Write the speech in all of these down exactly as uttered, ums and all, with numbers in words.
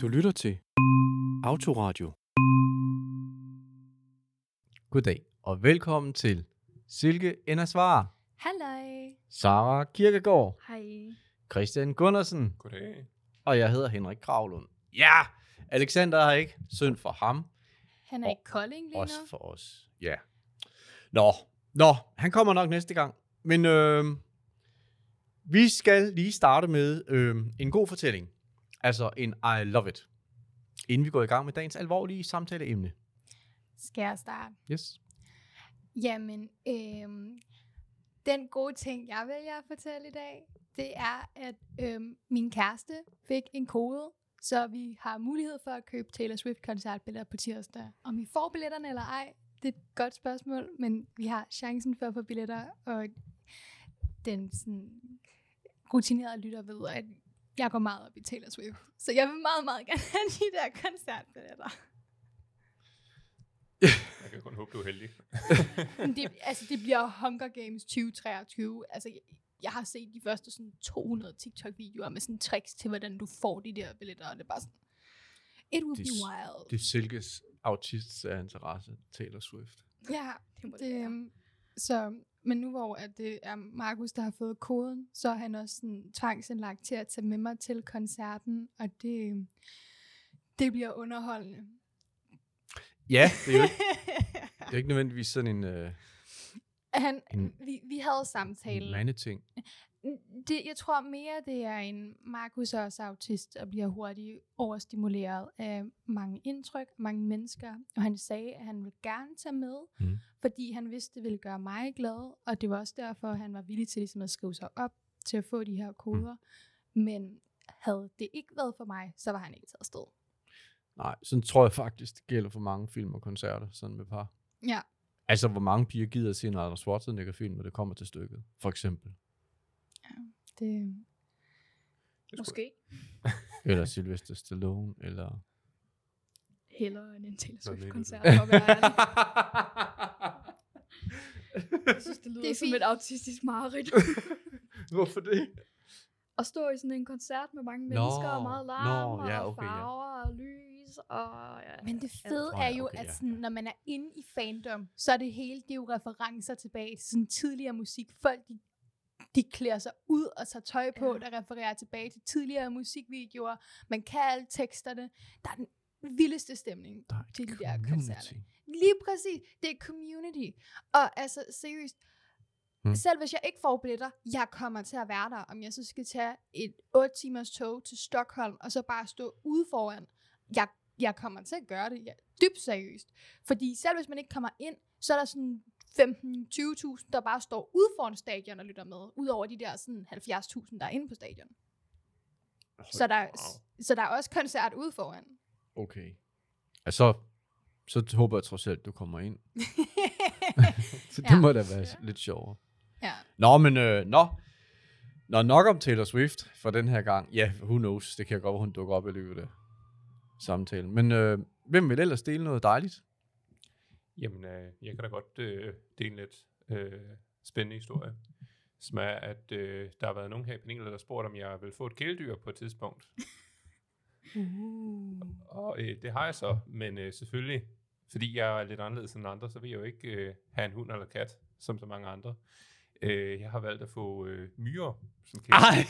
Du lytter til Autoradio. Goddag og velkommen til Silke Enasvar. Halløj. Sarah Kirkegaard. Hej. Christian Gundersen. Goddag. Og jeg hedder Henrik Gravlund. Ja, Alexander har ikke synd for ham. Han er og i Kolding lige nu. Også for os, ja. Nå, nå, han kommer nok næste gang. Men øh, vi skal lige starte med øh, en god fortælling. Altså en I love it. Inden vi går i gang med dagens alvorlige samtaleemne. Skal jeg starte? Yes. Jamen, øh, den gode ting, jeg vælger at fortælle i dag, det er, at øh, min kæreste fik en kode, så vi har mulighed for at købe Taylor Swift koncertbilletter på tirsdag. Om vi får billetterne eller ej, det er et godt spørgsmål, men vi har chancen for at få billetter, og den sådan, rutinerede lytter ved, at jeg går meget op i Taylor Swift, så jeg vil meget, meget gerne have de der koncertbilletter. Jeg kan kun håbe, du er heldig. det, altså, det bliver Hunger Games tyve treogtyve. Altså, jeg, jeg har set de første sådan, to hundrede TikTok-videoer med sådan tricks til, hvordan du får de der billetter, og det er bare sådan, it will det, be wild. Det er Silkes autists af interesse, Taylor Swift. Ja, det, det så... Men nu hvor at det er Markus, der har fået koden, så er han også sådan tvangsindlagt til at tage med mig til koncerten, og det, det bliver underholdende. Ja, det er jo ikke, det er ikke nødvendigvis sådan en... Øh, han, en vi, vi havde samtale. En mange ting. Det, jeg tror mere, det er en Markus er også autist, og bliver hurtigt overstimuleret af mange indtryk, mange mennesker. Og han sagde, at han ville gerne tage med, mm. fordi han vidste, det ville gøre mig glad. Og det var også derfor, at han var villig til ligesom, at skrive sig op til at få de her koder. Mm. Men havde det ikke været for mig, så var han ikke taget afsted. Nej, sådan tror jeg faktisk, det gælder for mange film og koncerter, sådan med par. Ja. Altså, hvor mange piger gider at se en Arnold Schwarzenegger-film, når det kommer til stykket, for eksempel. Det... det måske. Eller Sylvester Stallone, eller... Heller end en Taylor Swift-koncert. Jeg synes, det lyder det som et autistisk mareridt. Hvorfor det? At stå i sådan en koncert med mange mennesker, no, og meget larm, no, ja, og okay, farver, ja. Og lys, og... Ja, men det fede ja, er jo, okay, at sådan, ja. Når man er inde i fandom, så er det hele, det er jo referencer tilbage til sådan tidligere musik. Folk, de De klæder sig ud og tager tøj på, ja. Der refererer tilbage til tidligere musikvideoer. Man kan alle teksterne. Der er den vildeste stemning der til de der koncerter. Lige præcis. Det er community. Og altså, seriøst. Hmm. Selv hvis jeg ikke får billetter, jeg kommer til at være der. Om jeg så skal tage et otte timers tog til Stockholm, og så bare stå ude foran. Jeg, jeg kommer til at gøre det. Jeg, dybt seriøst. Fordi selv hvis man ikke kommer ind, så er der sådan... femten til tyve tusind, der bare står ude foran stadion og lytter med, ud over de der sådan halvfjerds tusind, der er inde på stadion. Så der, så der er også koncert ude foran. Okay. Altså, så håber jeg trods alt, du kommer ind. Så det ja. Må da være ja. Lidt sjovere. Ja. Nå, men øh, nå. Nå, nok om Taylor Swift for den her gang. Ja, yeah, who knows. Det kan jeg godt, hvor hun dukker op i løbet af samtalen. Men øh, hvem vil ellers dele noget dejligt? Jamen, øh, jeg kan da godt øh, dele lidt øh, spændende historie, som er, at øh, der har været nogen her i panelet, der spurgte, om jeg ville få et kæledyr på et tidspunkt. Uh. Og øh, det har jeg så, men øh, selvfølgelig, fordi jeg er lidt anderledes end andre, så vil jeg jo ikke øh, have en hund eller kat, som så mange andre. Øh, jeg har valgt at få øh, myrer som kæledyr. Ej!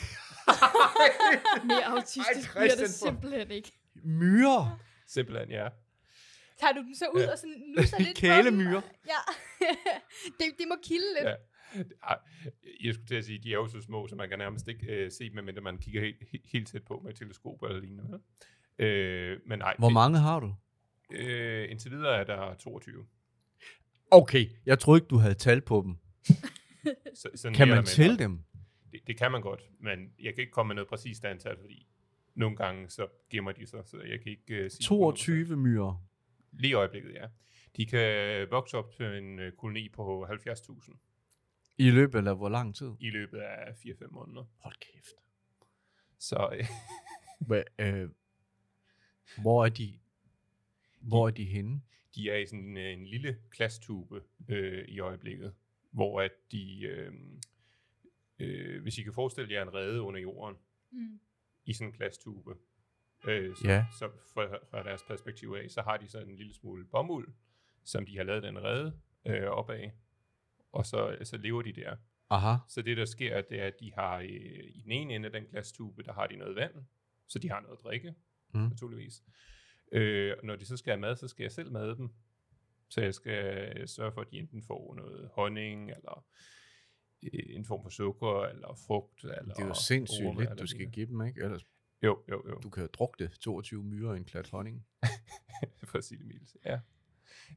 Mere autistisk bliver det simpelthen ikke. Myrer? Simpelthen, ja. Tager du dem så ud ja. Og sådan nusser lidt kælemyrer. Ja, det, det må kilde lidt. Ja. Jeg skulle til at sige, de er jo så små, så man kan nærmest ikke øh, se dem, medmindre man kigger helt, helt tæt på med et teleskop eller lignende. Øh, men nej, hvor det, mange har du? Øh, indtil videre er der toogtyve. Okay, jeg troede ikke, du havde tal på dem. så, kan man tælle dem? Det, det kan man godt, men jeg kan ikke komme med noget præcist antal, fordi nogle gange så gemmer de sig, så jeg kan ikke øh, sige... toogtyve myrer. Lige i øjeblikket, ja. De kan vokse op til en koloni på halvfjerds tusind. I løbet af hvor lang tid? I løbet af fire til fem måneder. Hold kæft. Så... Øh. Hva, øh, hvor er de? Hvor de, er de henne? De er i sådan en, en lille glasstube øh, i øjeblikket, hvor at de... Øh, øh, hvis I kan forestille jer en rede under jorden, mm. i sådan en glasstube, Øh, så, yeah. så fra, fra deres perspektiv af, så har de sådan en lille smule bomuld, som de har lavet den rede øh, op af, og så, så lever de der. Aha. Så det, der sker, det er, at de har øh, i den ene ende af den glastube, der har de noget vand, så de har noget at drikke, mm. naturligvis. Øh, og når de så skal have mad, så skal jeg selv made dem. Så jeg skal sørge for, at de enten får noget honning, eller en form for sukker, eller frugt, eller... Det er jo sindssygt orme, lidt, du skal det. give dem, ikke? Ellers... Jo, jo, jo. Du kan jo drukke det toogtyve myrer i en klat honning. For at sige det mildt. Ja,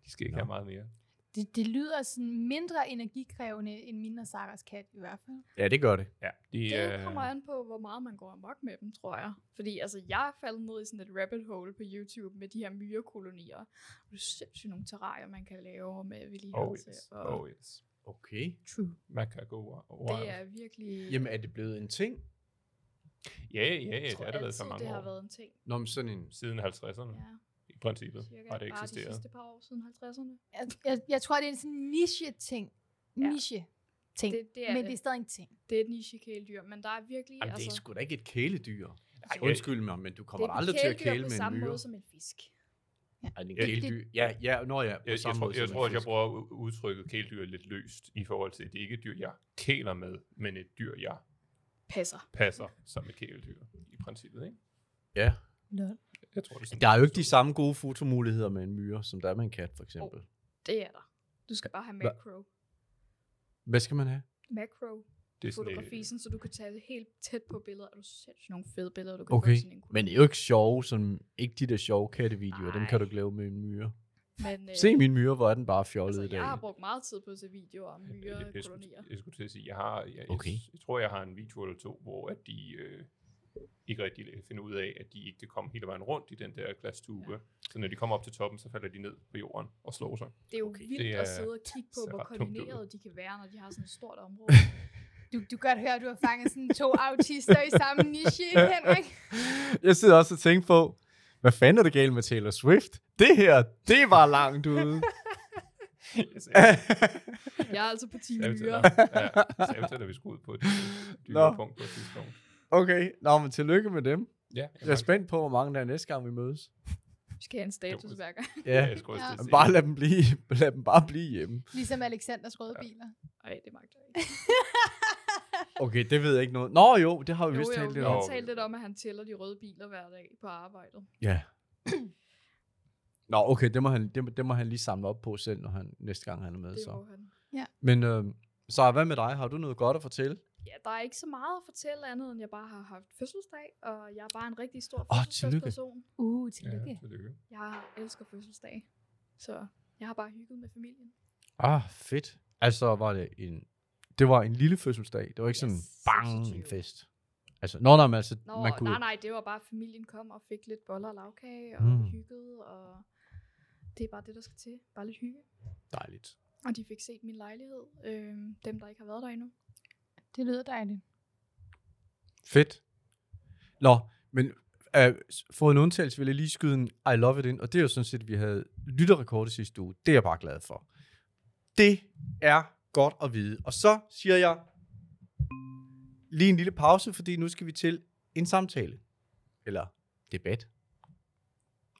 de skal ikke Nå. have meget mere. Det, det lyder sådan mindre energikrævende end min og Sarahs kat i hvert fald. Ja, det gør det. Ja, de, det øh... kommer an på, hvor meget man går amok med dem, tror jeg. Fordi altså, jeg er faldet ned i sådan et rabbit hole på YouTube med de her myrekolonier. Og det er sindssygt nogle terrarier, man kan lave med vedligeholdelse. Oh, yes. oh yes. Okay. True. Man kan gå over. Det er virkelig... Jamen, er det blevet en ting? Ja, ja, ja. Det har det været så mange år. Det har været en ting. Nå, men sådan en... Siden halvtredserne. Ja. I princippet har det eksisteret. Bare de sidste par år siden halvtredserne. Jeg, jeg, jeg tror, det er en sådan niche-ting. Niche-ting. Ja. Det, det men det. det er stadig en ting. Det er et niche-kæledyr, men der er virkelig... Jamen, altså, det er sgu da ikke et kæledyr. Ej, undskyld mig, men du kommer aldrig til at kæle med en myre. Det er et kæledyr på samme måde som en fisk. Ja. Ej, en kæledyr. Ja, ja, når jeg... Jeg, jeg, tror, jeg tror, at jeg bruger udtrykket kæledyr lidt løst i forhold til, at det ikke er et dyr, jeg kæler med, men et dyr, jeg... Passer. Passer som et kæledyr, i princippet, ikke? Ja. Lol. Jeg tror, det er der er jo ikke de samme gode fotomuligheder med en myre, som der er med en kat, for eksempel. Oh, det er der. Du skal bare have makro. Hvad skal man have? Makro. Fotografi, så du kan tage det helt tæt på billeder, og du ser nogle fede billeder, du kan okay. få sådan en kugle. Men det er jo ikke sjove, som ikke de der sjove kattevideoer, dem kan du ikke lave med en myre. Men, øh, se min myre, hvor er den bare fjollet altså, i dag. Jeg har brugt meget tid på at se videoer om myrekolonier. Jeg skulle til at sige, jeg har, jeg, okay. jeg, jeg tror, jeg har en video eller to, hvor at de... Øh, ikke rigtig finde ud af, at de ikke kan komme hele vejen rundt i den der glastube. Ja. Så når de kommer op til toppen, så falder de ned på jorden og slår sig. Det er jo okay. vildt er, at sidde og kigge på, hvor koordinerede de kan være, når de har sådan et stort område. Du kan godt høre, at du har fanget sådan to autister i samme niche, ikke Henrik? Jeg sidder også og tænker på, hvad fanden er det galt med Taylor Swift? Det her, det var langt ude. Jeg er altså på ti myrer. Selv til, at vi skulle ud på et dybere punkt på et tidspunkt. Okay, nå, men tillykke med dem. Ja, jeg, jeg er spændt på, hvor mange der er næste gang, vi mødes. Vi skal have en status hver gang. Ja, ja. Bare lad dem, blive, lad dem bare blive hjemme. Ligesom Alexanders røde ja. biler. Nej, det magter jeg ikke. Okay, det ved jeg ikke noget. Nå jo, det har vi jo, vist jo, talt lidt om. Jo, vi har talt lidt om, at han tæller de røde biler hver dag på arbejdet. Ja. Nå, okay, det må han, det, det må han lige samle op på selv, når han næste gang han er med. Det så. må han. Ja. Men øh, så hvad med dig? Har du noget godt at fortælle? Ja, der er ikke så meget at fortælle andet, end jeg bare har haft fødselsdag, og jeg er bare en rigtig stor fødselsdagsperson. Oh, tillykke. Uh, tillykke. Ja, tillykke. Jeg elsker fødselsdag, så jeg har bare hygget med familien. Ah, fedt. Altså, var det en, det var en lille fødselsdag. Det var ikke yes. sådan, bang, en fest. Altså, nå, nej, men altså, nå, man kunne... Nej, nej, det var bare, familien kom og fik lidt boller og lavkage, og mm. hyggede, og det er bare det, der skal til. Bare lidt hygge. Dejligt. Og de fik set min lejlighed. Øh, dem, der ikke har været der endnu. Det lyder dejligt. Fedt. Nå, men øh, for en undtagelse vil jeg lige skyde en I love it ind, og det er jo sådan set, at vi havde lytterrekordet sidste uge. Det er jeg bare glad for. Det er godt at vide. Og så siger jeg lige en lille pause, fordi nu skal vi til en samtale. Eller debat.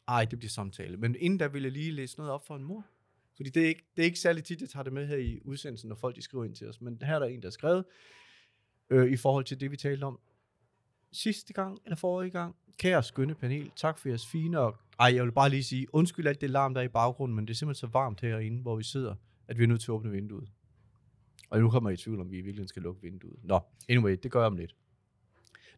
Ej, det bliver samtale. Men inden da vil jeg lige læse noget op for en mor. Fordi det er, ikke, det er ikke særlig tit, jeg tager det med her i udsendelsen, når folk de skriver ind til os. Men her er der en, der har skrevet øh, i forhold til det, vi talte om sidste gang, eller forrige gang. Kære skønne panel, tak for jeres fine og... Ej, jeg vil bare lige sige, undskyld alt det larm, der er i baggrunden, men det er simpelthen så varmt herinde, hvor vi sidder, at vi er nødt til at åbne vinduet. Og nu kommer jeg i tvivl, om vi i virkeligheden skal lukke vinduet. Nå, anyway, det gør jeg om lidt.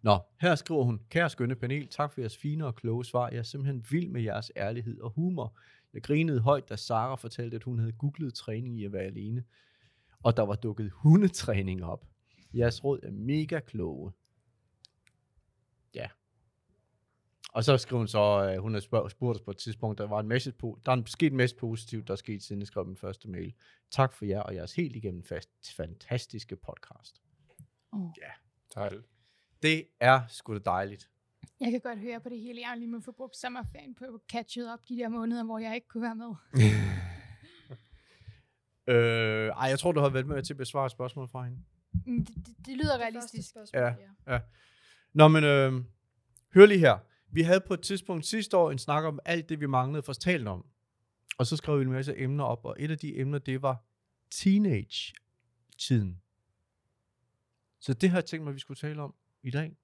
Nå, her skriver hun, kære skønne panel, tak for jeres fine og kloge svar. Jeg er simpelthen vild med jeres ærlighed og humor. Jeg grinede højt, da Sarah fortalte, at hun havde googlet træning i at være alene, og der var dukket hundetræning op. Jeres råd er mega kloge. Ja. Og så skrev hun så, hun havde spurgt, spurgt os på et tidspunkt, der var en message på, der er sket en mest positivt, der er sket siden jeg skrev min første mail. Tak for jer og jeres helt igennem fast, fantastiske podcast. Oh. Ja. Tak. Det er sgu da dejligt. Jeg kan godt høre på det hele. Jeg har lige må få brugt sommerferien på at catchet op de der måneder, hvor jeg ikke kunne være med. øh, ej, jeg tror, du har været med til at besvare spørgsmål fra hende. Det, det, det lyder realistisk. Ja, ja. Nå, men øh, hør lige her. Vi havde på et tidspunkt sidste år en snak om alt det, vi manglede for at tale om. Og så skrev vi en masse emner op, og et af de emner, det var teenage-tiden. Så det har jeg tænkt mig, vi skulle tale om i dag.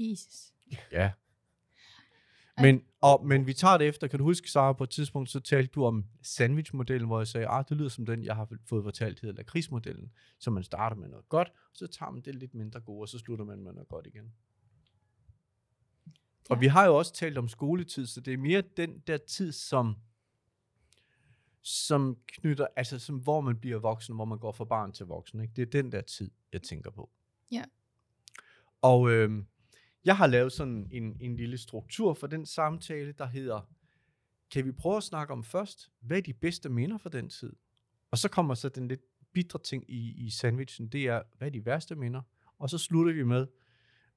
Jesus. Ja. Men, og, men vi tager det efter. Kan du huske, Sarah, på et tidspunkt, så talte du om sandwichmodellen, hvor jeg sagde, ah, det lyder som den, jeg har fået fortalt, hedder lakridsmodellen. Så man starter med noget godt, og så tager man det lidt mindre gode, og så slutter man med noget godt igen. Ja. Og vi har jo også talt om skoletid, så det er mere den der tid, som, som knytter, altså som, hvor man bliver voksen, hvor man går fra barn til voksen. Ikke? Det er den der tid, jeg tænker på. Ja. Og øh, jeg har lavet sådan en, en lille struktur for den samtale, der hedder, kan vi prøve at snakke om først, hvad er de bedste minder fra den tid? Og så kommer så den lidt bitre ting i, i sandwichen, det er, hvad er de værste minder? Og så slutter vi med,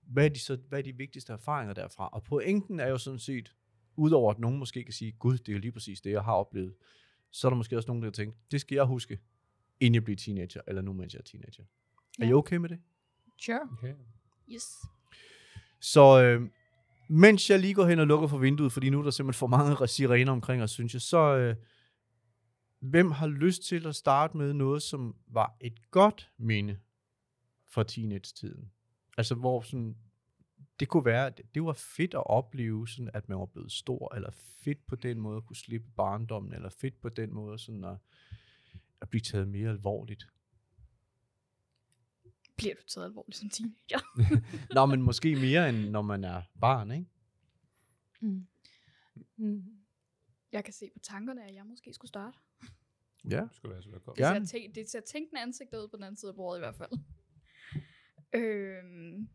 hvad er de, så, hvad er de vigtigste erfaringer derfra? Og pointen er jo sådan set, udover at nogen måske kan sige, gud, det er jo lige præcis det, jeg har oplevet, så er der måske også nogen, der tænker, det skal jeg huske, inden jeg bliver teenager, eller nu, mens jeg er teenager. Ja. Er I okay med det? Sure. Okay. Yes. Så øh, mens jeg lige går hen og lukker for vinduet, fordi nu er der simpelthen for mange sirener omkring os, synes jeg, så øh, hvem har lyst til at starte med noget, som var et godt minde fra teenage-tiden? Altså hvor sådan, det kunne være, det, det var fedt at opleve, sådan at man var blevet stor, eller fedt på den måde at kunne slippe barndommen, eller fedt på den måde sådan at, at blive taget mere alvorligt. Bliver du taget alvorligt som teenager? Nå, men måske mere, end når man er barn, ikke? Mm. Mm. Jeg kan se på tankerne, at jeg måske skulle starte. Ja, det skulle være så godt. Ja. Det er til at tænke den ansigtet ud på den anden side af bordet i hvert fald. Øhm,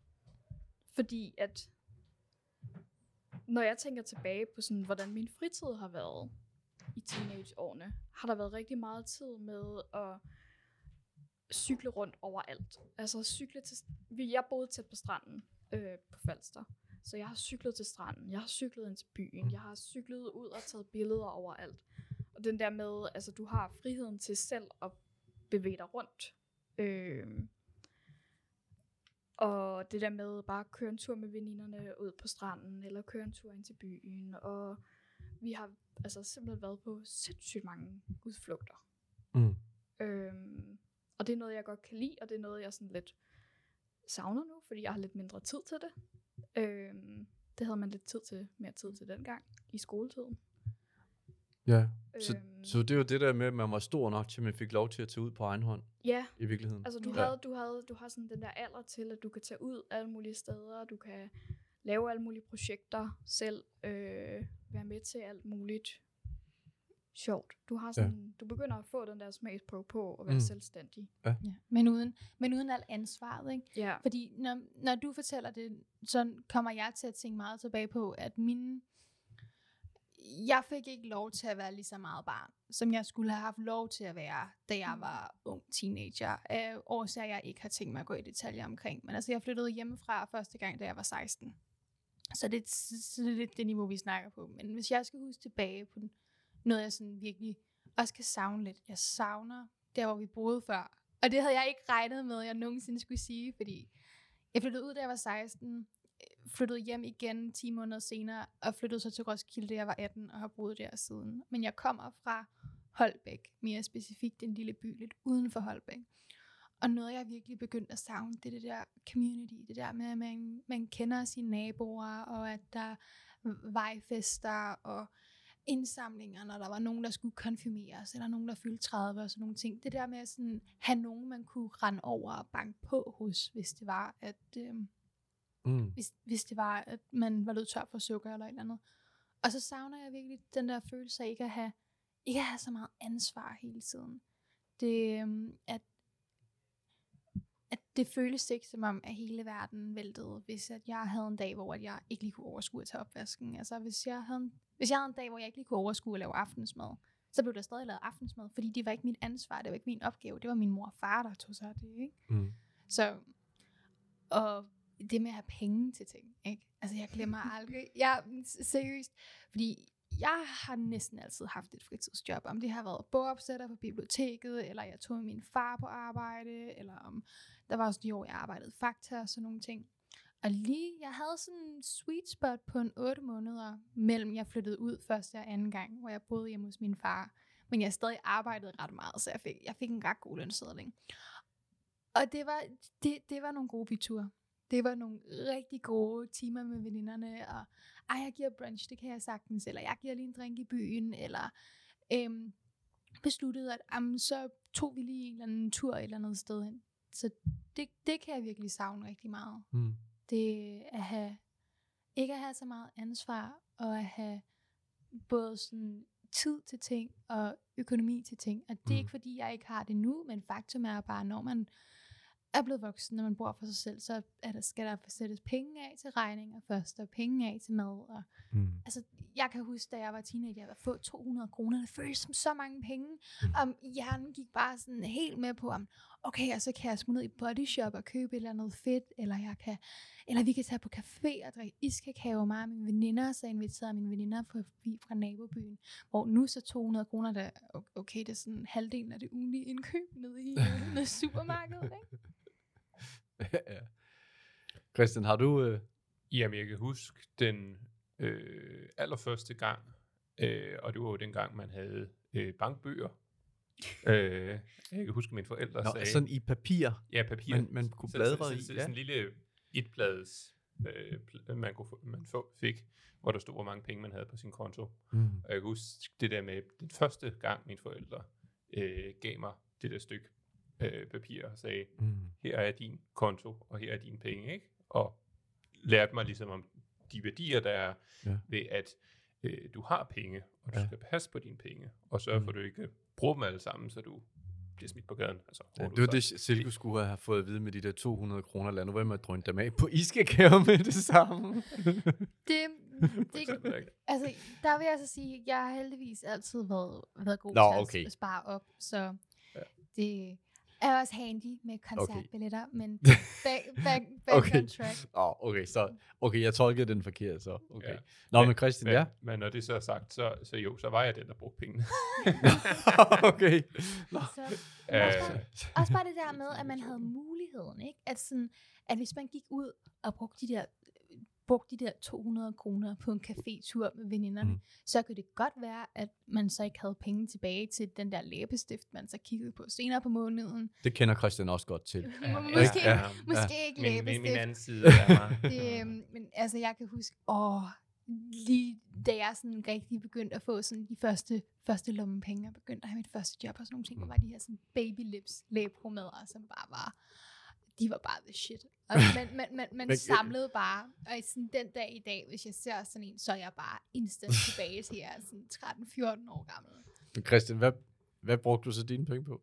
fordi at, når jeg tænker tilbage på sådan, hvordan min fritid har været i teenageårene, har der været rigtig meget tid med at cykle rundt overalt. Altså cykle til, jeg boede tæt på stranden øh, på Falster, så jeg har cyklet til stranden, jeg har cyklet ind til byen, jeg har cyklet ud og taget billeder overalt. Og den der med, altså du har friheden til selv at bevæge dig rundt. Øh, Og det der med bare at køre en tur med veninderne ud på stranden, eller køre en tur ind til byen. Og vi har altså simpelthen været på sindssygt mange udflugter. Mm. Øhm, og det er noget, jeg godt kan lide, og det er noget, jeg sådan lidt savner nu, fordi jeg har lidt mindre tid til det. Øhm, det havde man lidt tid til, mere tid til dengang, i skoletiden. Ja, øhm, så, så det var det der med, at man var stor nok til, man fik lov til at tage ud på egen hånd. Ja, i virkeligheden. Altså du, ja. havde, du, havde, du har sådan den der alder til, at du kan tage ud alle mulige steder, du kan lave alle mulige projekter selv, øh, være med til alt muligt sjovt. Du har sådan, ja. Du begynder at få den der smagsprøve på at være mm. selvstændig. Ja. Ja. Men, uden, men uden alt ansvaret, ikke? Ja. Fordi når, når du fortæller det, så kommer jeg til at tænke meget tilbage på, at mine... Jeg fik ikke lov til at være lige så meget barn, som jeg skulle have haft lov til at være, da jeg var ung teenager. Øh, årsager jeg ikke har tænkt mig at gå i detaljer omkring. Men altså, jeg flyttede hjemmefra første gang, da jeg var seksten. Så det er lidt det niveau, vi snakker på. Men hvis jeg skal huske tilbage på noget, jeg sådan virkelig også kan savne lidt. Jeg savner der, hvor vi boede før. Og det havde jeg ikke regnet med, jeg nogensinde skulle sige, fordi jeg flyttede ud, da jeg var seksten. Flyttede hjem igen ti måneder senere, og flyttede så til Roskilde, da jeg var atten, og har boet der siden. Men jeg kommer fra Holbæk, mere specifikt en lille by, lidt uden for Holbæk. Og noget, jeg virkelig begyndte at savne, det er det der community, det der med, at man, man kender sine naboer, og at der vejfester og indsamlinger, når der var nogen, der skulle konfirmeres, eller nogen, der fyldte tredive og sådan nogle ting. Det der med at sådan, have nogen, man kunne rende over og banke på hos, hvis det var, at... Øh, Mm. Hvis, hvis det var, at man var lød tør for sukker eller et eller andet. Og så savner jeg virkelig den der følelse af ikke at have, ikke at have så meget ansvar hele tiden. Det, at, at det føles ikke som om, at hele verden væltede, hvis at jeg havde en dag, hvor jeg ikke lige kunne overskue at tage opvasken. Altså hvis jeg havde en, hvis jeg havde en dag, hvor jeg ikke lige kunne overskue at lave aftensmad, så blev der stadig lavet aftensmad, fordi det var ikke mit ansvar, det var ikke min opgave, det var min mor og far, der tog sig af det, ikke? Mm. Så, og det med at have penge til ting, ikke? Altså, jeg glemmer aldrig. Jeg, seriøst, fordi jeg har næsten altid haft et fritidsjob. Om det har været bogopsætter på biblioteket, eller jeg tog med min far på arbejde, eller om der var også de år, jeg arbejdede i Fakta og sådan nogle ting. Og lige, jeg havde sådan en sweet spot på en otte måneder, mellem jeg flyttede ud første og anden gang, hvor jeg boede hjemme hos min far. Men jeg stadig arbejdede ret meget, så jeg fik, jeg fik en ret god lønsedling. Og det var, det, det var nogle gode biture. Det var nogle rigtig gode timer med veninderne, og ej, jeg giver brunch, det kan jeg sagtens, eller jeg giver lige en drink i byen, eller øhm, besluttede, at jamen, så tog vi lige en eller anden tur et eller andet sted hen. Så det, det kan jeg virkelig savne rigtig meget. Mm. Det at have, ikke at have så meget ansvar, og at have både sådan tid til ting, og økonomi til ting. Og det er mm. ikke fordi, jeg ikke har det nu, men faktum er bare, når man er blevet voksen, når man bor for sig selv, så er der, skal der sættes penge af til regninger først, og penge af til mad. Og, mm. altså, jeg kan huske, da jeg var teenager, jeg var få to hundrede kroner, det føltes som så mange penge, og hjernen gik bare sådan helt med på, om, okay, og så kan jeg smutte ned i Body Shop og købe et eller andet fedt, eller, jeg kan, eller vi kan tage på café og drikke iskakao, og mig og mine veninder, så inviterede mine veninder forbi fra nabobyen, hvor nu så to hundrede kroner, der, okay, det er sådan halvdelen af det ugenlige indkøb nede i nede supermarkedet, ikke? Ja. Christian, har du... Øh... Jamen, jeg kan huske den øh, allerførste gang, øh, og det var jo dengang, man havde øh, bankbøger. øh, jeg kan huske, mine forældre Nå, sagde... sådan i papir? Ja, papir. Man, man kunne bladre så, så, så, i, så, ja. Sådan en lille etblads, øh, pl- man, kunne, man fik, hvor der stod, hvor mange penge man havde på sin konto. Mm. Og jeg kan huske det der med, den første gang, mine forældre øh, gav mig det der stykke Øh, papir og sagde, mm. her er din konto, og her er dine penge, ikke? Og lærte mig ligesom om de værdier, der er ja. ved, at øh, du har penge, og du ja. skal passe på dine penge, og sørge mm. for, at du ikke bruger dem alle sammen, så du bliver smidt på gaden. Altså, ja, det var det, Silke skulle have fået at vide med de der to hundrede kroner, lad nu være med at drønne dem af på iskakao med det samme. det Det, altså, der vil jeg så sige, at jeg har heldigvis altid været, været god Nå, til okay. at spare op, så ja. det... Jeg er også handy med koncertbilletter, okay. men back, back, back okay. on track. Oh, okay, så, okay, jeg tolkede den forkert, så okay. Ja. Nå, men, men Christian, men, ja? Men når det så er sagt, så, så jo, så var jeg den, der brugte pengene. okay. Nå. Så, Æh, også, bare, også bare det der med, at man havde muligheden, ikke? At, sådan, at hvis man gik ud og brugte de der, brugte de der to hundrede kroner på en cafétur med veninderne, mm. så kunne det godt være, at man så ikke havde penge tilbage til den der læbestift, man så kiggede på senere på måneden. Det kender Christian også godt til. Ja, måske ja, ja. måske ja. ikke læbestift. Min, min, min anden side er det, øhm, men altså, jeg kan huske, åh, lige da jeg sådan rigtig begyndte at få sådan de første, første lommepenge, og begyndte at have mit første job og sådan nogle ting, mm. hvor var de her sådan baby lips læbpomader, som bare var... De var bare the shit. Og man, man, man, man samlede bare. Og sådan den dag i dag, hvis jeg ser sådan en, så er jeg bare instant tilbage til jeg er sådan tretten fjorten år gammel. Men Christian, hvad, hvad brugte du så dine penge på?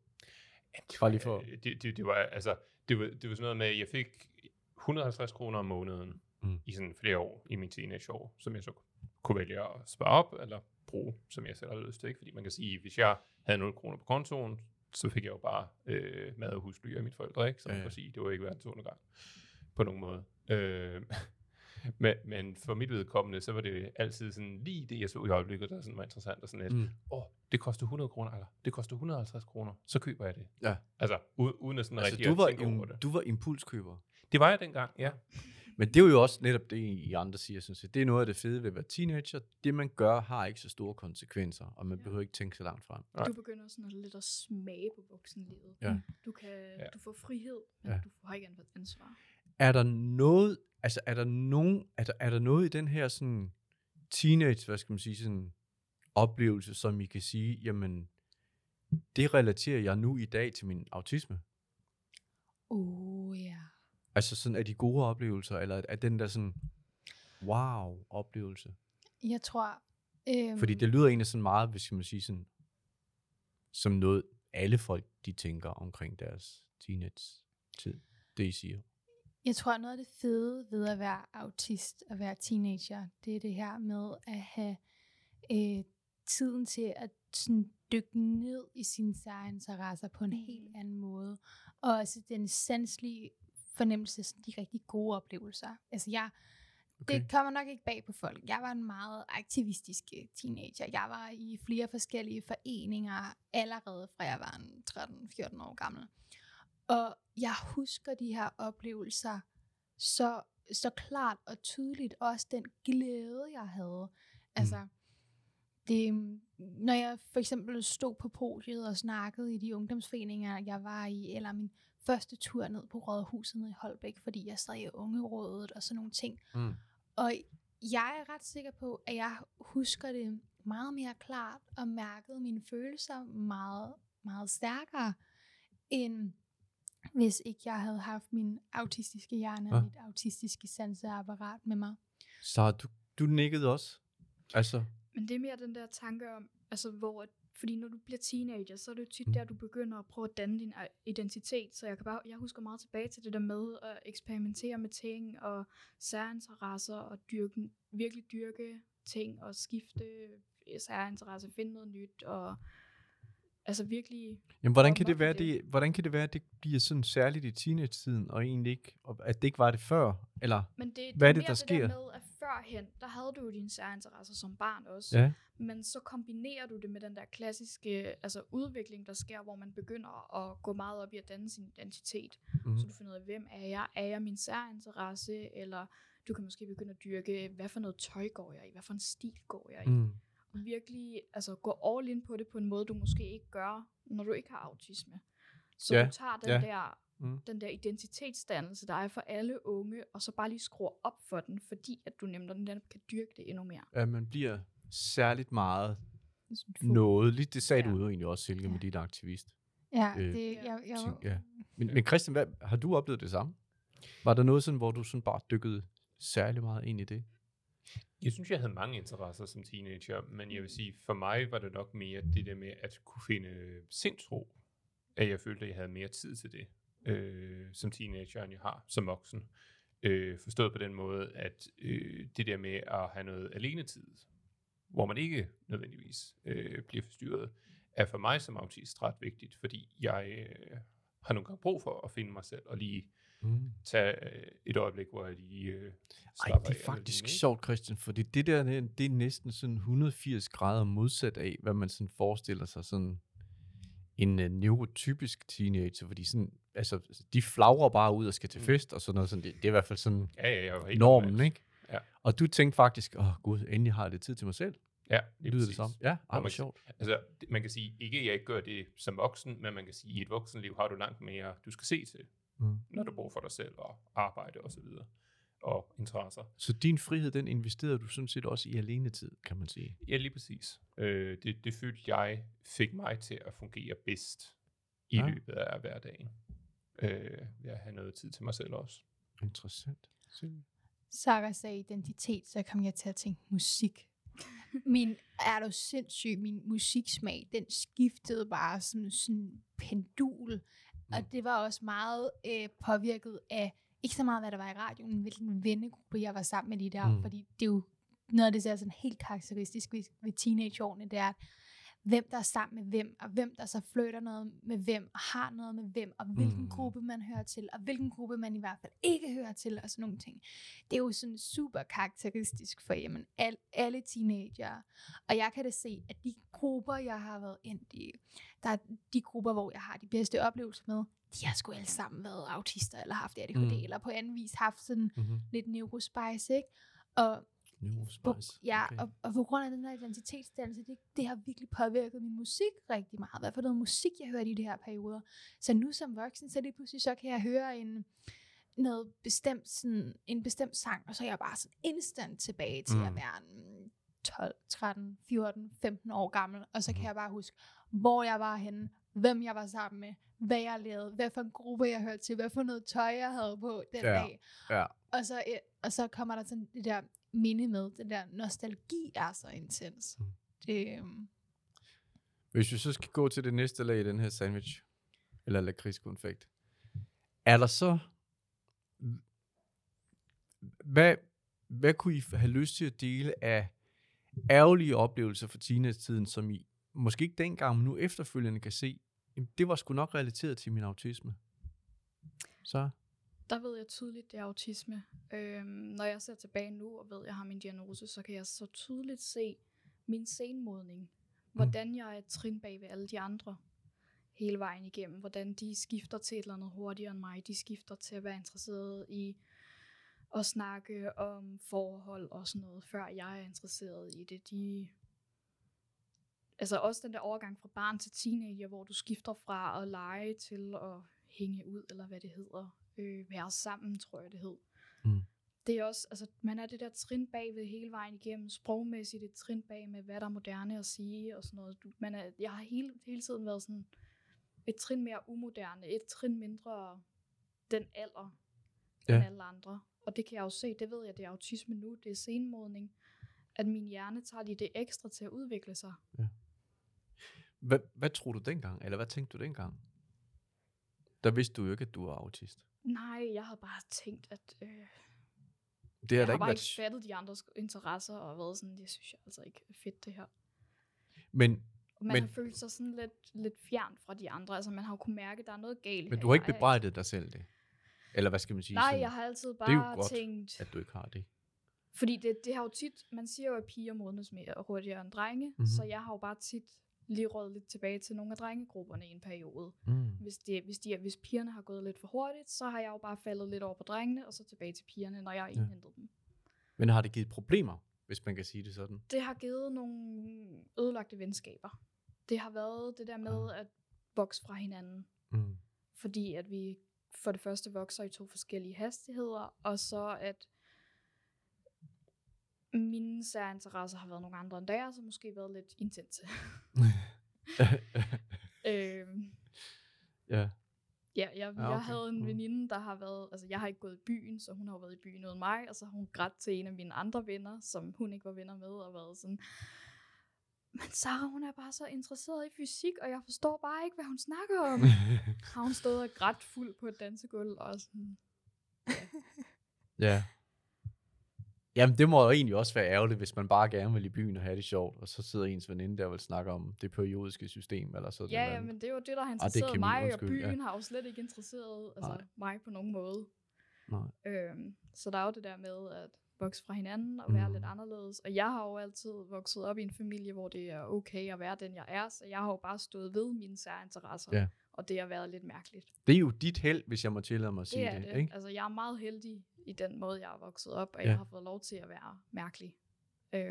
Det var, lige for... det, det, det var altså det var, det var sådan noget med, at jeg fik et hundrede og halvtreds kroner om måneden mm. i sådan flere år i min teenageår, som jeg så kunne vælge at spare op eller bruge, som jeg selv har lyst til. Ikke? Fordi man kan sige, at hvis jeg havde nul kroner på kontoen, så fik jeg jo bare øh, mad og husly af mine forældre, ikke? Som ja, ja. Sige, det var ikke verdens undergang på nogen måde. Øh, men, men for mit vedkommende, så var det altid sådan lige det, jeg så i øjeblikket, der sådan var interessant og sådan lidt, åh, mm. oh, det koster hundrede kroner, eller det koster et hundrede og halvtreds kroner, så køber jeg det. Ja. Altså, u- uden at sådan altså, rigtig at tænke over det. Du var impulskøber? Det var jeg dengang, ja. Men det er jo også netop det, I andre siger, synes jeg. Det er noget af det fede ved at være teenager. Det, man gør, har ikke så store konsekvenser, og man ja. behøver ikke tænke så langt frem. Du Nej. begynder sådan at lidt at smage på voksenlivet. Ja. Du, kan, ja. du får frihed, men ja. du får ikke andet ansvar. Er der noget, altså er der nogen, er der, er der noget i den her sådan teenage, hvad skal man sige, sådan oplevelse, som I kan sige, jamen, det relaterer jeg nu i dag til min autisme? Oh ja. Yeah. Altså sådan, er de gode oplevelser, eller er den der sådan, wow, oplevelse? Jeg tror... Øhm, Fordi det lyder egentlig sådan meget, hvis man siger sådan, som noget, alle folk, de tænker omkring deres teenage-tid, det I siger. Jeg tror, noget af det fede ved at være autist og være teenager, det er det her med at have øh, tiden til at sådan, dykke ned i sine særinteresser på en helt anden måde. Og også den sanselige fornemmelse, sådan de rigtig gode oplevelser. Altså jeg, okay. det kommer nok ikke bag på folk. Jeg var en meget aktivistisk teenager. Jeg var i flere forskellige foreninger, allerede fra jeg var tretten fjorten år gammel. Og jeg husker de her oplevelser så så klart og tydeligt, også den glæde, jeg havde. Altså, mm. det, når jeg for eksempel stod på podiet og snakkede i de ungdomsforeninger, jeg var i, eller min første tur ned på Rådhuset ned i Holbæk, fordi jeg sad i ungerådet og sådan nogle ting. Mm. Og jeg er ret sikker på, at jeg husker det meget mere klart, og mærkede mine følelser meget, meget stærkere, end hvis ikke jeg havde haft min autistiske hjerne og ja. mit autistiske sanseapparat med mig. Så du, du nikkede også? Altså. Men det er mere den der tanke om, altså hvor, fordi når du bliver teenager, så er det jo tit mm. der, du begynder at prøve at danne din identitet. Så jeg, kan bare, jeg husker meget tilbage til det der med at eksperimentere med ting og særinteresser og dyrke, virkelig dyrke ting og skifte særinteresser, finde noget nyt og... Altså virkelig... Jamen, hvordan kan det være, det? Det, hvordan kan det være, at det bliver sådan særligt i teenage-tiden, og egentlig ikke, at det ikke var det før? Eller men det, hvad er det, der sker? Men det er mere det der med, at førhen, der havde du jo dine særinteresser som barn også, ja. men så kombinerer du det med den der klassiske altså udvikling, der sker, hvor man begynder at gå meget op i at danne sin identitet. Mm-hmm. Så du finder ud af, hvem er jeg? Er jeg min særinteresse? Eller du kan måske begynde at dyrke, hvad for noget tøj går jeg i? Hvad for en stil går jeg i? Mm. virkelig altså, gå all in på det på en måde, du måske ikke gør, når du ikke har autisme. Så yeah, du tager den, yeah. der, mm. den der identitetsdannelse, der er for alle unge, og så bare lige skruer op for den, fordi at du nemlig kan dyrke det endnu mere. Ja, man bliver særligt meget noget. Lige det sagde ja. du jo egentlig også, Silke, ja. med dit aktivist. Ja, øh, det... Jeg, jeg... Ja. Men, men Christian, hvad, har du oplevet det samme? Var der noget sådan, hvor du sådan bare dykkede særlig meget ind i det? Jeg synes, jeg havde mange interesser som teenager, men jeg vil sige, for mig var det nok mere det der med at kunne finde sindsro, at jeg følte, at jeg havde mere tid til det, øh, som teenager, end jeg har som voksen. Øh, forstået på den måde, at øh, det der med at have noget alenetid, hvor man ikke nødvendigvis øh, bliver forstyrret, er for mig som autist ret vigtigt, fordi jeg øh, har nogle gange brug for at finde mig selv og lige... Mm. Tag et øjeblik, hvor de øh, Ej, det er faktisk af, sjovt, Christian, fordi det der, det er næsten sådan et hundrede og firs grader modsat af, hvad man sådan forestiller sig sådan en øh, neurotypisk teenager, fordi sådan, altså, de flagrer bare ud og skal til fest, mm. og sådan noget, sådan, det, det er i hvert fald sådan ja, ja, jeg var helt normen, med. Ikke? Ja. Og du tænkte faktisk, åh oh, gud, endelig har jeg det tid til mig selv. Ja, det lyder det samme. Ja, ah, man, sjovt. Altså, man kan sige, ikke jeg ikke gør det som voksen, men man kan sige, i et voksenliv har du langt mere, du skal se til. Mm. Når du bruger for dig selv og arbejde og så videre og interesser. Så din frihed, den investerede du sådan set også i alenetid, kan man sige? Ja, lige præcis. Øh, det, det følte jeg fik mig til at fungere bedst i ja. løbet af hverdagen. Øh, jeg havde noget tid til mig selv også. Interessant. Sarah sagde identitet, så kom jeg til at tænke musik. Min, er du sindssyg, min musiksmag, den skiftede bare sådan en pendul. Mm. Og det var også meget øh, påvirket af, ikke så meget hvad der var i radioen, men hvilken vennegruppe jeg var sammen med lige der. Mm. Fordi det er jo noget, det er sådan helt karakteristisk ved, ved teenageårene, det er, hvem der er sammen med hvem, og hvem der så flirter noget med hvem, og har noget med hvem, og hvilken mm. gruppe man hører til, og hvilken gruppe man i hvert fald ikke hører til, og sådan nogle ting. Det er jo sådan super karakteristisk for jamen, al, alle teenagere. Og jeg kan da se, at de grupper, jeg har været ind i, der er de grupper, hvor jeg har de bedste oplevelser med, de har sgu alle sammen været autister, eller haft A D H D, mm. eller på anden vis haft sådan mm-hmm. lidt neurospice, ikke? Og Neurospice. Ja, okay. og, og på grund af den her identitetsdannelse, det, det har virkelig påvirket min musik rigtig meget. Hvad for noget musik, jeg hørte i de her perioder. Så nu som voksen, så lige pludselig, så kan jeg høre en, noget bestemt, sådan, en bestemt sang, og så er jeg bare sådan instant tilbage til mm. at være tolv, tretten, fjorten, femten år gammel, og så kan mm. jeg bare huske, hvor jeg var henne, hvem jeg var sammen med, hvad jeg lavede, hvad for en gruppe jeg hørte til, hvad for noget tøj jeg havde på den ja. dag. Ja. Og, så, og så kommer der sådan det der minde med, den der nostalgi er så intens. Det, um... Hvis vi så skal gå til det næste lag i den her sandwich, eller lakridskonfekt, er der så, hvad, hvad kunne I have lyst til at dele af ærgerlige oplevelser fra teenage-tiden, som I måske ikke dengang, men nu efterfølgende kan se, det var sgu nok relateret til min autisme? Så... Der ved jeg tydeligt, det er autisme. Øhm, når jeg ser tilbage nu, og ved, at jeg har min diagnose, så kan jeg så tydeligt se min senmodning. Hvordan jeg er trin bag ved alle de andre hele vejen igennem. Hvordan de skifter til et eller andet hurtigere end mig. De skifter til at være interesseret i at snakke om forhold og sådan noget, før jeg er interesseret i det. De, altså også den der overgang fra barn til teenager, hvor du skifter fra at lege til at hænge ud, eller hvad det hedder, øh, være sammen, tror jeg det hed. Mm. Det er også, altså man er det der trin bagved hele vejen igennem, sprogmæssigt et trin bag med, hvad der er moderne at sige og sådan noget. Man er, jeg har hele, hele tiden været sådan et trin mere umoderne, et trin mindre den alder, ja, end alle andre. Og det kan jeg jo se, det ved jeg, det er autisme nu, det er senmodning, at min hjerne tager lige det ekstra til at udvikle sig. Ja. Hvad, hvad tror du dengang, eller hvad tænkte du dengang? Der vidste du jo ikke, at du var autist. Nej, jeg havde bare tænkt, at... Øh Det jeg har bare ikke fattet de andres interesser og været sådan, det synes jeg altså ikke er fedt det her. Men, man men, har følt sig sådan lidt, lidt fjern fra de andre, altså man har jo kunnet mærke, at der er noget galt. Men du har ikke bebrejdet dig selv det? Eller hvad skal man sige? Nej, sådan, jeg har altid bare godt, tænkt, at du ikke har det. Fordi det, det har jo tit, man siger jo, at piger modnes mere hurtigere end drenge, mm-hmm. så jeg har jo bare tit lige rådet lidt tilbage til nogle af drengegrupperne i en periode. Mm. Hvis, de, hvis, de, hvis pigerne har gået lidt for hurtigt, så har jeg jo bare faldet lidt over på drengene, og så tilbage til pigerne, når jeg har indhentet ja. dem. Men har det givet problemer, hvis man kan sige det sådan? Det har givet nogle ødelagte venskaber. Det har været det der med at vokse fra hinanden. Mm. Fordi at vi for det første vokser i to forskellige hastigheder, og så at mine særinteresser har været nogle andre end der, så måske været lidt intense. øhm, yeah. Ja. Jeg, ah, okay. jeg havde en veninde, der har været, altså jeg har ikke gået i byen, så hun har været i byen uden mig, og så har hun grædt til en af mine andre venner, som hun ikke var venner med, og været sådan, men Sarah, hun er bare så interesseret i fysik, og jeg forstår bare ikke, hvad hun snakker om. Har hun stået og grædt fuld på et dansegulv, og sådan, ja. Ja. Jamen, det må jo egentlig også være ærgerligt, hvis man bare gerne vil i byen og have det sjovt, og så sidder ens veninde der og vil snakke om det periodiske system, eller sådan noget. Ja, ja, men det er jo det, der har interesseret ah, det mig, undskyld, og byen ja. har jo slet ikke interesseret altså, Nej. mig på nogen måde. Nej. Øhm, så der er jo det der med at vokse fra hinanden og være mm. lidt anderledes, og jeg har jo altid vokset op i en familie, hvor det er okay at være den, jeg er, så jeg har jo bare stået ved mine særinteresser, ja. og det har været lidt mærkeligt. Det er jo dit held, hvis jeg må tillade mig at sige det. Er det, det ikke? Altså, jeg er meget heldig i den måde, jeg er vokset op, og ja. jeg har fået lov til at være mærkelig. Øhm,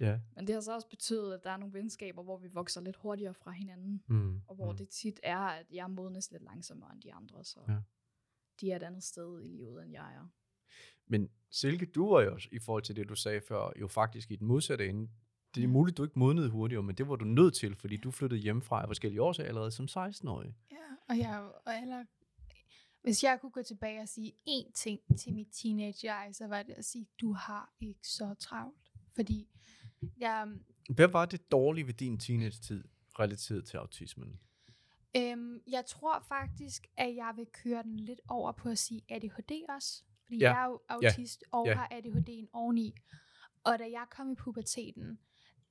ja. Men det har så også betydet, at der er nogle venskaber, hvor vi vokser lidt hurtigere fra hinanden, mm. og hvor mm. det tit er, at jeg modnes lidt langsommere end de andre, så ja. de er et andet sted i livet, end jeg er. Men Silke, du var jo, i forhold til det, du sagde før, jo faktisk i den modsatte ende. Det er muligt, du ikke modnede hurtigere, men det var du nødt til, fordi ja. du flyttede hjemmefra af forskellige årsager allerede som seksten-årig. Ja, og jeg og eller, hvis jeg kunne gå tilbage og sige én ting til mit teenager, så var det at sige, du har ikke så travlt. Fordi jeg... Hvad var det dårlige ved din teenage-tid relateret til autismen? Øhm, jeg tror faktisk, at jeg vil køre den lidt over på at sige A D H D også. Fordi ja. jeg er jo autist ja. og ja. har A D H D'en oveni. Og da jeg kom i puberteten,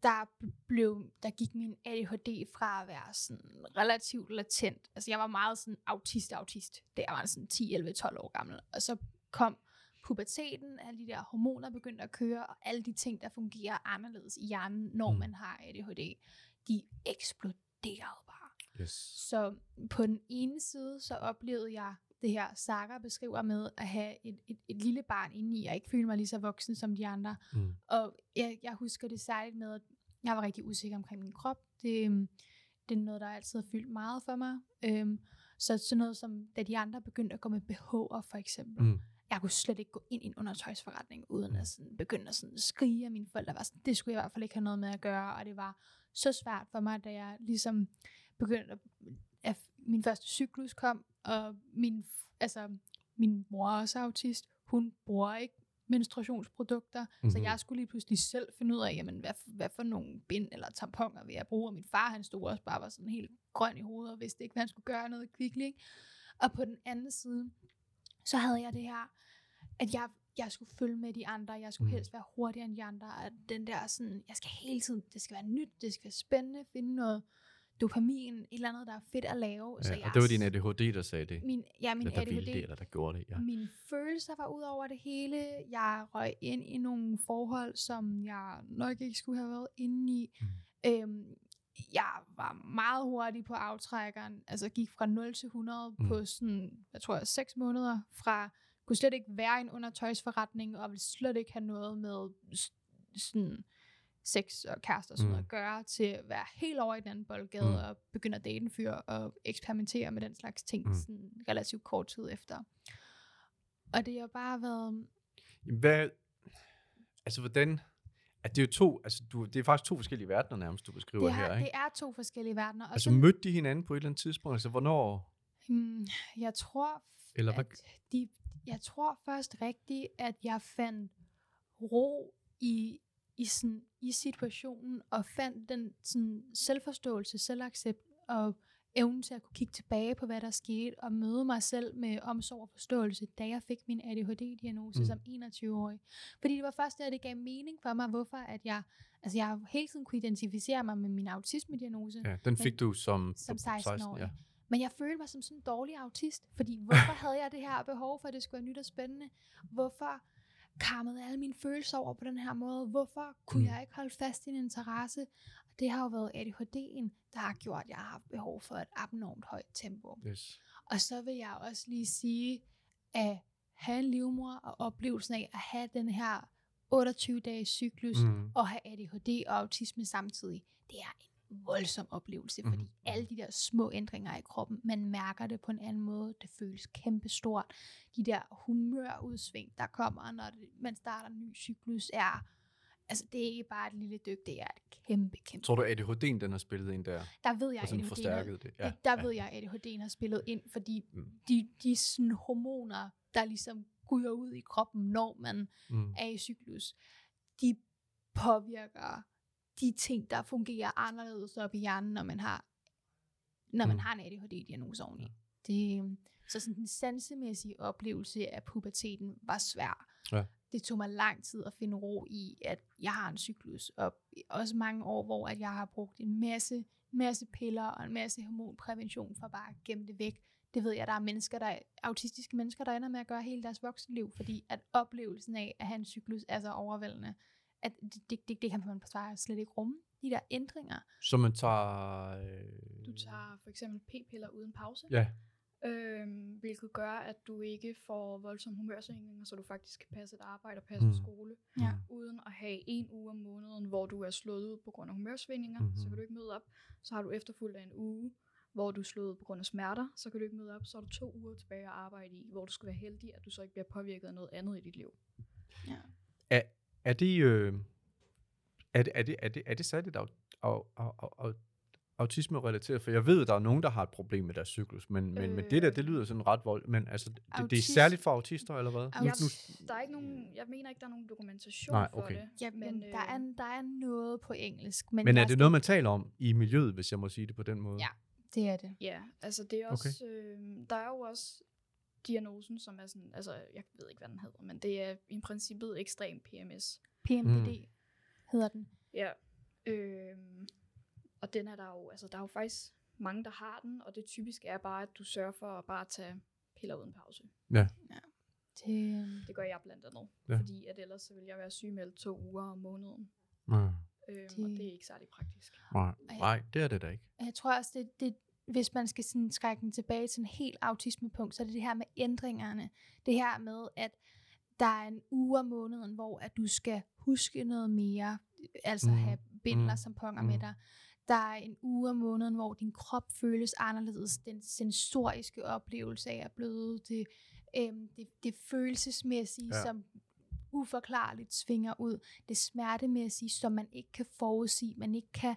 der blev, der gik min A D H D fra at være sådan relativt latent. Altså jeg var meget sådan autist, autist, da jeg var sådan ti, elleve, tolv år gammel. Og så kom puberteten, alle de der hormoner begyndte at køre, og alle de ting, der fungerer anderledes i hjernen, når mm. man har A D H D, de eksploderede bare. Yes. Så på den ene side, så oplevede jeg det her, Sarah beskriver med at have et, et, et lille barn indeni, og ikke føle mig lige så voksen som de andre. Mm. Og jeg, jeg husker det særligt med, at jeg var rigtig usikker omkring min krop. Det, det er noget, der altid har fyldt meget for mig. Øhm, så sådan noget som, da de andre begyndte at gå med B H'er for eksempel. Mm. Jeg kunne slet ikke gå ind i en undertøjsforretning, uden at sådan, begynde at sådan skrige af mine forældre. Var sådan, det skulle jeg i hvert fald ikke have noget med at gøre, og det var så svært for mig, da jeg ligesom begyndte at... at min første cyklus kom, og min, altså, min mor er også autist. Hun bruger ikke menstruationsprodukter, mm-hmm. så jeg skulle lige pludselig selv finde ud af, jamen, hvad, hvad for nogle bind eller tamponer vil jeg bruge. Og min far, han stod også bare var sådan helt grøn i hovedet, og vidste ikke, hvad han skulle gøre noget kvickligt. Og på den anden side, så havde jeg det her, at jeg, jeg skulle følge med de andre, jeg skulle mm. helst være hurtigere end de andre, og den der sådan, jeg skal hele tiden, det skal være nyt, det skal være spændende, finde noget dopamin, et eller andet, der er fedt at lave. Ja, så jeg, og det var din A D H D, der sagde det. Min, ja, min der, der A D H D. Ville det, eller der gjorde det, ja. Mine følelser var ud over det hele. Jeg røg ind i nogle forhold, som jeg nok ikke skulle have været inde i. Mm. Øhm, jeg var meget hurtig på aftrækkeren. Altså gik fra nul til hundrede mm. på sådan, jeg tror, seks måneder. Fra kunne slet ikke være en undertøjsforretning, og ville slet ikke have noget med sådan sex og kærester og sådan mm. noget at gøre, til at være helt over i den anden boldgade, mm. og begynde at date en fyr, og eksperimentere med den slags ting, mm. sådan relativt kort tid efter. Og det har bare været... Hvad, altså hvordan... At det er jo to, altså du, det er faktisk to forskellige verdener nærmest, du beskriver det er, her, ikke? Det er to forskellige verdener. Og altså så, mødte de hinanden på et eller andet tidspunkt? Altså hvornår? Hmm, jeg tror... Eller hvad? De, jeg tror først rigtigt, at jeg fandt ro i, i, sådan, i situationen, og fandt den sådan, selvforståelse, selvaccept, og evnen til at kunne kigge tilbage på, hvad der skete, og møde mig selv med omsorg og forståelse, da jeg fik min A D H D-diagnose mm. som enogtyve-årig. Fordi det var først der, det gav mening for mig, hvorfor at jeg, altså jeg hele tiden kunne identificere mig med min autisme-diagnose. Ja, den fik men, du som, som seksten-årig. Ja. Men jeg følte mig som sådan en dårlig autist, fordi hvorfor havde jeg det her behov for, at det skulle være nyt og spændende? Hvorfor kammede alle mine følelser over på den her måde? Hvorfor kunne mm. jeg ikke holde fast i en interesse? Det har jo været A D H D'en, der har gjort, at jeg har haft behov for et abnormt højt tempo. Yes. Og så vil jeg også lige sige, at have en livmor og oplevelsen af at have den her otteogtyve-dages cyklus, mm. og have A D H D og autisme samtidig, det er en voldsom oplevelse, mm. fordi alle de der små ændringer i kroppen, man mærker det på en anden måde, det føles kæmpestort. De der humørudsving, der kommer, når det, man starter en ny cyklus, er... Altså, det er ikke bare et lille dyk, det er et kæmpe, kæmpe... Tror du, A D H D'en, den har spillet ind der? Der ved jeg, A D H D'en, ja, der ja. ved jeg at A D H D'en har spillet ind, fordi mm. de, de sådan hormoner, der ligesom ryger ud i kroppen, når man mm. er i cyklus, de påvirker de ting, der fungerer anderledes op i hjernen, når man har, når man mm. har en A D H D-diagnose oveni. Det, så sådan den sansemæssige oplevelse af puberteten var svær. Ja. Det tog mig lang tid at finde ro i, at jeg har en cyklus, og også mange år, hvor at jeg har brugt en masse, masse piller og en masse hormonprævention for bare at gemme det væk. Det ved jeg, der er mennesker, der autistiske mennesker, der ender med at gøre hele deres voksenliv, fordi at oplevelsen af at have en cyklus er så overvældende, at det, det, det, det kan man bare slet ikke rumme. De der ændringer. Så man tager... Øh... Du tager for eksempel p-piller uden pause. Ja. Øhm, hvilket gør, at du ikke får voldsomme humørsvingninger, så du faktisk kan passe et arbejde og passe mm. skole, ja. uden at have en uge om måneden, hvor du er slået ud på grund af humørsvingninger, mm-hmm. så kan du ikke møde op. Så har du efterfulgt af en uge, hvor du er slået ud på grund af smerter, så kan du ikke møde op. Så er du to uger tilbage at arbejde i, hvor du skal være heldig, at du så ikke bliver påvirket af noget andet i dit liv. Ja. Er, er det øh, er det er det er det, er det særligt af, af, af, af autisme relateret, for jeg ved, at der er nogen, der har et problem med deres cyklus, men, men, øh, men det der, det lyder sådan ret vold, men altså, det, det er særligt for autister, eller hvad? Jeg, der er ikke nogen, jeg mener ikke, der er nogen dokumentation Nej, okay. for det. Ja, men der er, der er noget på engelsk. Men, men er det noget, man taler om i miljøet, hvis jeg må sige det på den måde? Ja, det er det. Ja, altså det er også, okay. øh, der er jo også diagnosen, som er sådan, altså jeg ved ikke, hvad den hedder, men det er i princippet ekstrem P M S. P M D D mm. hedder den. Ja, øh, og den er der jo, altså der er jo faktisk mange, der har den, og det typisk er bare, at du sørger for at bare tage piller uden pause. Ja. ja. Det, det gør jeg blandt andet, ja. fordi at ellers så ville jeg være sygemeldt to uger om måneden. Ja. Øhm, det... Og det er ikke særlig praktisk. Nej, Nej det er det da ikke. Jeg tror også, det, det, hvis man skal sådan skrække den tilbage til en helt autismepunkt, så er det det her med ændringerne. Det her med, at der er en uge om måneden, hvor at du skal huske noget mere, altså mm. have bindler mm. som ponger mm. med dig. Der er en uge om måneden, hvor din krop føles anderledes. Den sensoriske oplevelse af at bløde, det, øhm, det, det følelsesmæssige, ja. som uforklarligt svinger ud. Det smertemæssige, som man ikke kan forudsige. Man ikke kan,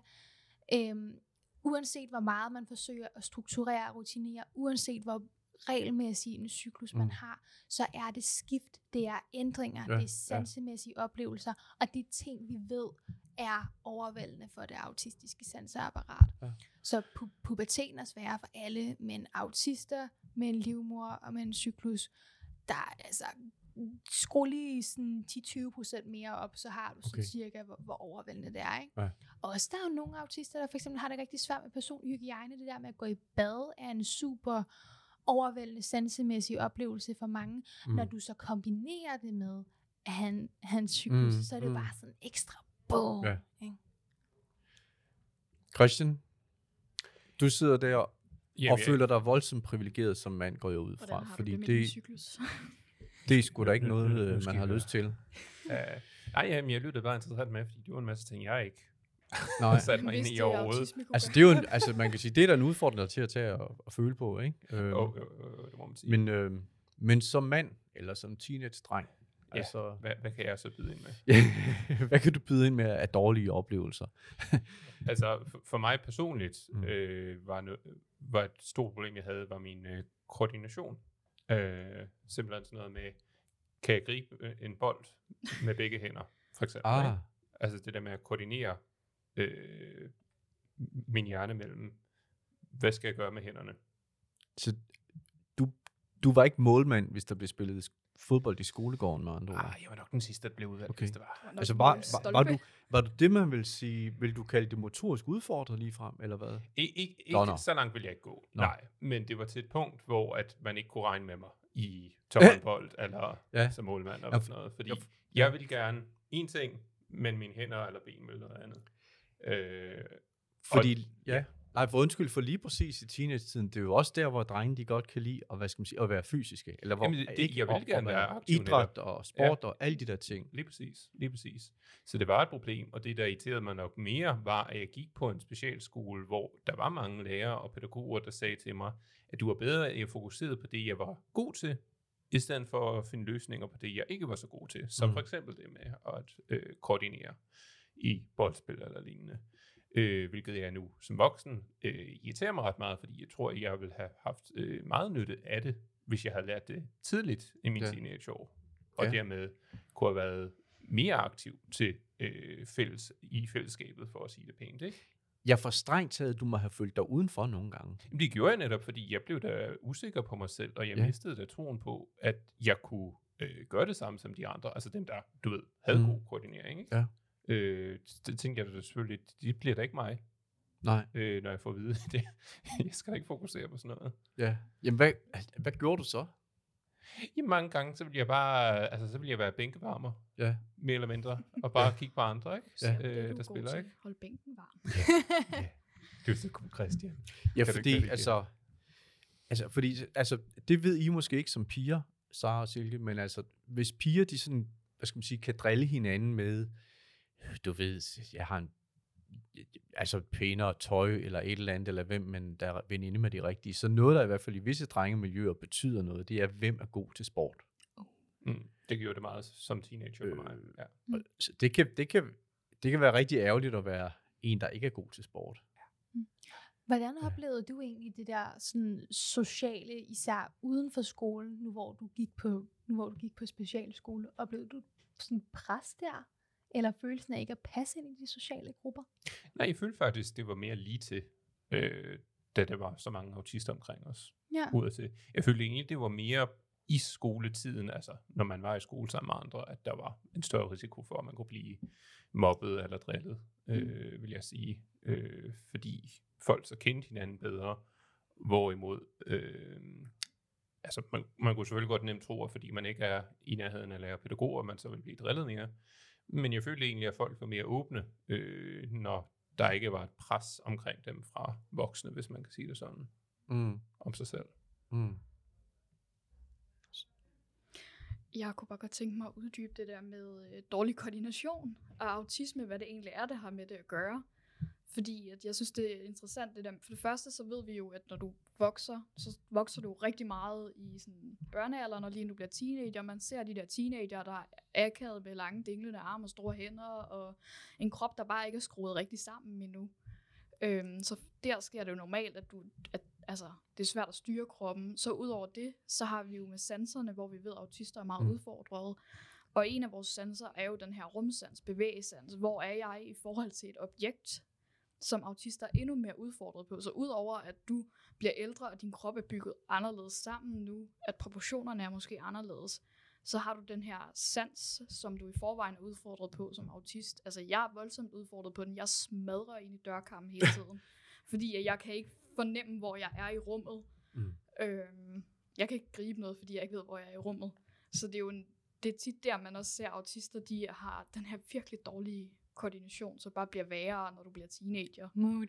øhm, uanset hvor meget man forsøger at strukturere og rutinere, uanset hvor regelmæssigt en cyklus mm. man har, så er det skift, det er ændringer, ja, det er sansemæssige ja. oplevelser, og det er ting, vi ved, er overvældende for det autistiske sanseapparat. Ja. Så pu- puberteten er sværere for alle, men autister med en livmor og med en cyklus, der er altså skru lige sådan ti til tyve procent mere op, så har du okay. så cirka, hvor, hvor overvældende det er. Ikke? Ja. Også der er jo nogle autister, der for eksempel har det rigtig svært med personlig hygiejne, det der med at gå i bad er en super overvældende sansemæssig oplevelse for mange. Mm. Når du så kombinerer det med han, hans cyklus, mm. så er det mm. bare sådan ekstra boom. Ja. Okay. Christian, du sidder der og, jamen, og føler dig voldsomt privilegeret som mand, går jeg ud fra. Hvordan har fordi du det med det... cyklus? Det er sgu da ikke noget, øh, man har lyst til. Nej, jamen, jeg lyttede bare interessant med, fordi det var en masse ting, jeg ikke har sat mig ind i overhovedet. Altså, det er jo en, altså, man kan sige, det er der en udfordring til at tage og, og føle på, ikke? Øh, jo, jo, jo, det må man sige. Men, øh, men som mand, eller som teenage-dreng, ja, altså, hvad, hvad kan jeg så byde ind med? Hvad kan du byde ind med af dårlige oplevelser? Altså, for, for mig personligt mm. øh, var, nø, var et stort problem, jeg havde, var min øh, koordination. Øh, simpelthen sådan noget med, kan jeg gribe en bold med begge hænder, for eksempel. Ah. Altså det der med at koordinere øh, min hjerne mellem, hvad skal jeg gøre med hænderne? Så du, du var ikke målmand, hvis der blev spillet fodbold i skolegården med andre? Ah, jeg var nok den sidste, der blev udvalgt, okay. Hvis det var. Altså var, var, var, du, var du det, man vil sige, vil du kalde det motorisk udfordret ligefrem, eller hvad? Ik- ikke ikke no, no. Så langt vil jeg ikke gå, no. Nej. Men det var til et punkt, hvor at man ikke kunne regne med mig i tommelbold, eller ja. Som målmand, eller ja. Sådan noget. Fordi ja. Jeg ville gerne en ting, men mine hænder eller ben eller noget andet. Øh, Fordi, og, ja... Nej, for undskyld, for lige præcis i teenage-tiden, det er jo også der, hvor drengene de godt kan lide at, hvad skal man sige, at være fysiske. Eller hvor jamen, det, ikke jeg vil op, gerne være aktiv. Idræt netop. Og sport ja. Og alle de der ting. Lige præcis, lige præcis. Så det var et problem, og det, der irriterede mig nok mere, var, at jeg gik på en specialskole, hvor der var mange lærere og pædagoger, der sagde til mig, at du var bedre, at jeg fokuserede på det, jeg var god til, i stedet for at finde løsninger på det, jeg ikke var så god til. Som mm. for eksempel det med at øh, koordinere i boldspil eller lignende. Øh, hvilket jeg nu som voksen øh, irriterer mig ret meget, fordi jeg tror, at jeg ville have haft øh, meget nytte af det, hvis jeg havde lært det tidligt i mine ja. teenageår, og ja. dermed kunne have været mere aktiv til øh, fælles, i fællesskabet, for at sige det pænt, ikke? Jeg for strengt taget, du må have følt dig udenfor nogle gange. Jamen, det gjorde jeg netop, fordi jeg blev da usikker på mig selv, og jeg ja. mistede da troen på, at jeg kunne øh, gøre det samme som de andre, altså dem, der, du ved, havde mm. god koordinering, ikke? Ja. Øh, det tænker jeg selvfølgelig, det bliver da ikke mig. Nej. Øh, når jeg får at vide det. Jeg skal da ikke fokusere på sådan noget. Ja. Jamen, hvad, hvad gjorde du så? Jamen, mange gange, så ville jeg bare, altså, så ville jeg være bænkevarmer. Ja. Mere eller mindre. Og bare ja. kigge på andre, ikke? Ja. Øh, det er der spiller, til. Ikke? Hold bænken varm. Ja. Ja. Det er så cool, Christian. Ja, kan fordi, altså, altså, fordi, altså, det ved I måske ikke som piger, Sarah og Silke, men altså, hvis piger, de sådan, hvad skal man sige, kan drille hinanden med, du ved, jeg har en altså pænere tøj, eller et eller andet, eller hvem, men der er veninde med de rigtige. Så noget, der i hvert fald i visse drengemiljøer betyder noget, det er, hvem er god til sport. Mm. Det gjorde det meget som teenager øh, for mig. Ja. Mm. Det, kan, det, kan, det kan være rigtig ærgerligt at være en, der ikke er god til sport. Ja. Mm. Hvordan oplevede du egentlig det der sådan, sociale, især uden for skolen, nu hvor du gik på, nu hvor du gik på specialskole? Oplevede du sådan pres der? Eller følelsen af ikke at passe ind i de sociale grupper? Nej, jeg følte faktisk, det var mere lige til, øh, da der var så mange autister omkring os. Ja. Udadtil. Jeg følte egentlig, det var mere i skoletiden, altså når man var i skole sammen med andre, at der var en større risiko for, at man kunne blive mobbet eller drillet, øh, vil jeg sige. Øh, fordi folk så kendte hinanden bedre, hvorimod... Øh, Altså, man, man kunne selvfølgelig godt nemt tro, at fordi man ikke er i nærheden af lærer pædagoger, man så ville blive drillet mere. Men jeg følte egentlig, at folk var mere åbne, øh, når der ikke var et pres omkring dem fra voksne, hvis man kan sige det sådan, mm. om sig selv. Mm. Jeg kunne bare godt tænke mig at uddybe det der med dårlig koordination og autisme, hvad det egentlig er, det har med det at gøre. Fordi at jeg synes, det er interessant. Det der. For det første, så ved vi jo, at når du vokser, så vokser du rigtig meget i sådan børnealderen, og lige når du bliver teenager, man ser de der teenager, der er akavet med lange dinglende arme og store hænder, og en krop, der bare ikke er skruet rigtig sammen endnu. Øhm, så der sker det jo normalt, at, du, at altså, det er svært at styre kroppen. Så udover det, så har vi jo med sanserne, hvor vi ved, at autister er meget mm. udfordret. Og en af vores sanser er jo den her rumsans, bevægesans. Hvor er jeg i forhold til et objekt? Som autister er endnu mere udfordret på. Så udover at du bliver ældre, og din krop er bygget anderledes sammen nu, at proportionerne er måske anderledes, så har du den her sans, som du i forvejen er udfordret på som autist. Altså jeg er voldsomt udfordret på den. Jeg smadrer ind i dørkarmen hele tiden, fordi jeg kan ikke fornemme, hvor jeg er i rummet. Mm. Øhm, jeg kan ikke gribe noget, fordi jeg ikke ved, hvor jeg er i rummet. Så det er jo en, det er tit der, man også ser autister, de har den her virkelig dårlige koordination, så bare bliver værre, når du bliver teenager. Mm.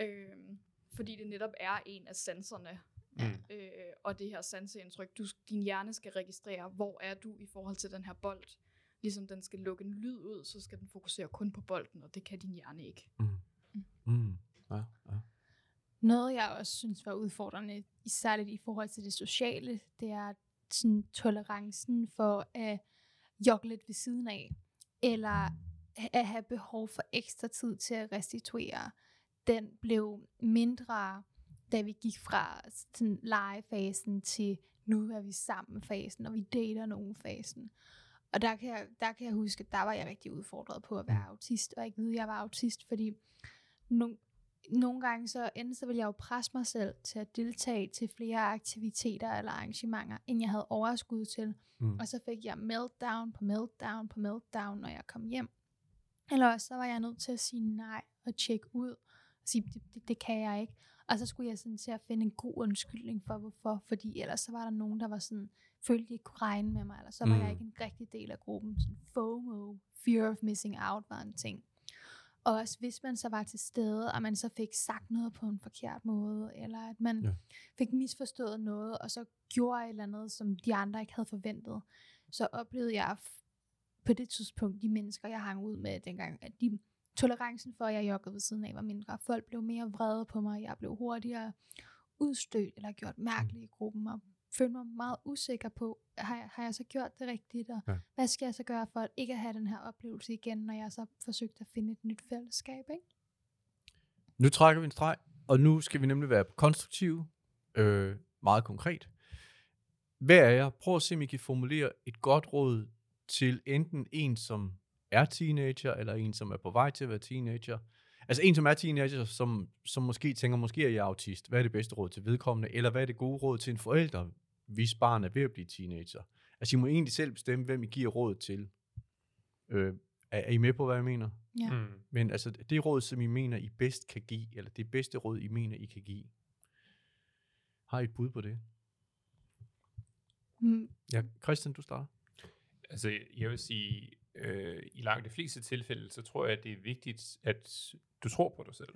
Øhm, fordi det netop er en af sanserne, mm. øh, og det her sanseindtryk. Du, din hjerne skal registrere, hvor er du i forhold til den her bold. Ligesom den skal lukke en lyd ud, så skal den fokusere kun på bolden, og det kan din hjerne ikke. Mm. Mm. Mm. Ja, ja. Noget, jeg også synes var udfordrende, især lidt i forhold til det sociale, det er sådan tolerancen for at jogge lidt ved siden af, eller at have behov for ekstra tid til at restituere. Den blev mindre, da vi gik fra sådan legefasen til nu er vi sammen-fasen, og vi dater nogen-fasen. Og der kan, jeg, der kan jeg huske, at der var jeg rigtig udfordret på at være autist, og ikke vide, at jeg var autist, fordi nogle, nogle gange så enten så ville jeg jo presse mig selv til at deltage til flere aktiviteter eller arrangementer, end jeg havde overskud til. Mm. Og så fik jeg meltdown på meltdown på meltdown, når jeg kom hjem. Eller også så var jeg nødt til at sige nej og tjekke ud og sige, det, det, det kan jeg ikke. Og så skulle jeg sådan til at finde en god undskyldning for, hvorfor. Fordi ellers så var der nogen, der var sådan, følte de ikke kunne regne med mig, eller så var mm. jeg ikke en rigtig del af gruppen. Sådan FOMO, fear of missing out, var en ting. Og også hvis man så var til stede, og man så fik sagt noget på en forkert måde, eller at man ja. fik misforstået noget, og så gjorde et eller andet, som de andre ikke havde forventet, så oplevede jeg på det tidspunkt, de mennesker, jeg hang ud med dengang, at de, tolerancen for, at jeg joggede ved siden af, var mindre. Folk blev mere vrede på mig, jeg blev hurtigere udstødt, eller gjort mærkeligt i gruppen, og følte mig meget usikker på, har jeg, har jeg så gjort det rigtigt, og ja. hvad skal jeg så gøre for at ikke at have den her oplevelse igen, når jeg så forsøgte at finde et nyt fællesskab, ikke? Nu trækker vi en streg, og nu skal vi nemlig være konstruktive, øh, meget konkret. Hvad er jeg? Prøv at se, om I kan formulere et godt råd til enten en, som er teenager, eller en, som er på vej til at være teenager. Altså en, som er teenager, som, som måske tænker, måske er jeg autist. Hvad er det bedste råd til vedkommende? Eller hvad er det gode råd til en forælder, hvis barn er ved at blive teenager? Altså I må egentlig selv bestemme, hvem I giver råd til. Øh, er, er I med på, hvad jeg mener? Ja. Mm. Men altså det råd, som I mener, I bedst kan give, eller det bedste råd, I mener, I kan give. Har I et bud på det? Mm. Ja, Christian, du starter. Altså, jeg vil sige, øh, i langt de fleste tilfælde, så tror jeg, at det er vigtigt, at du tror på dig selv.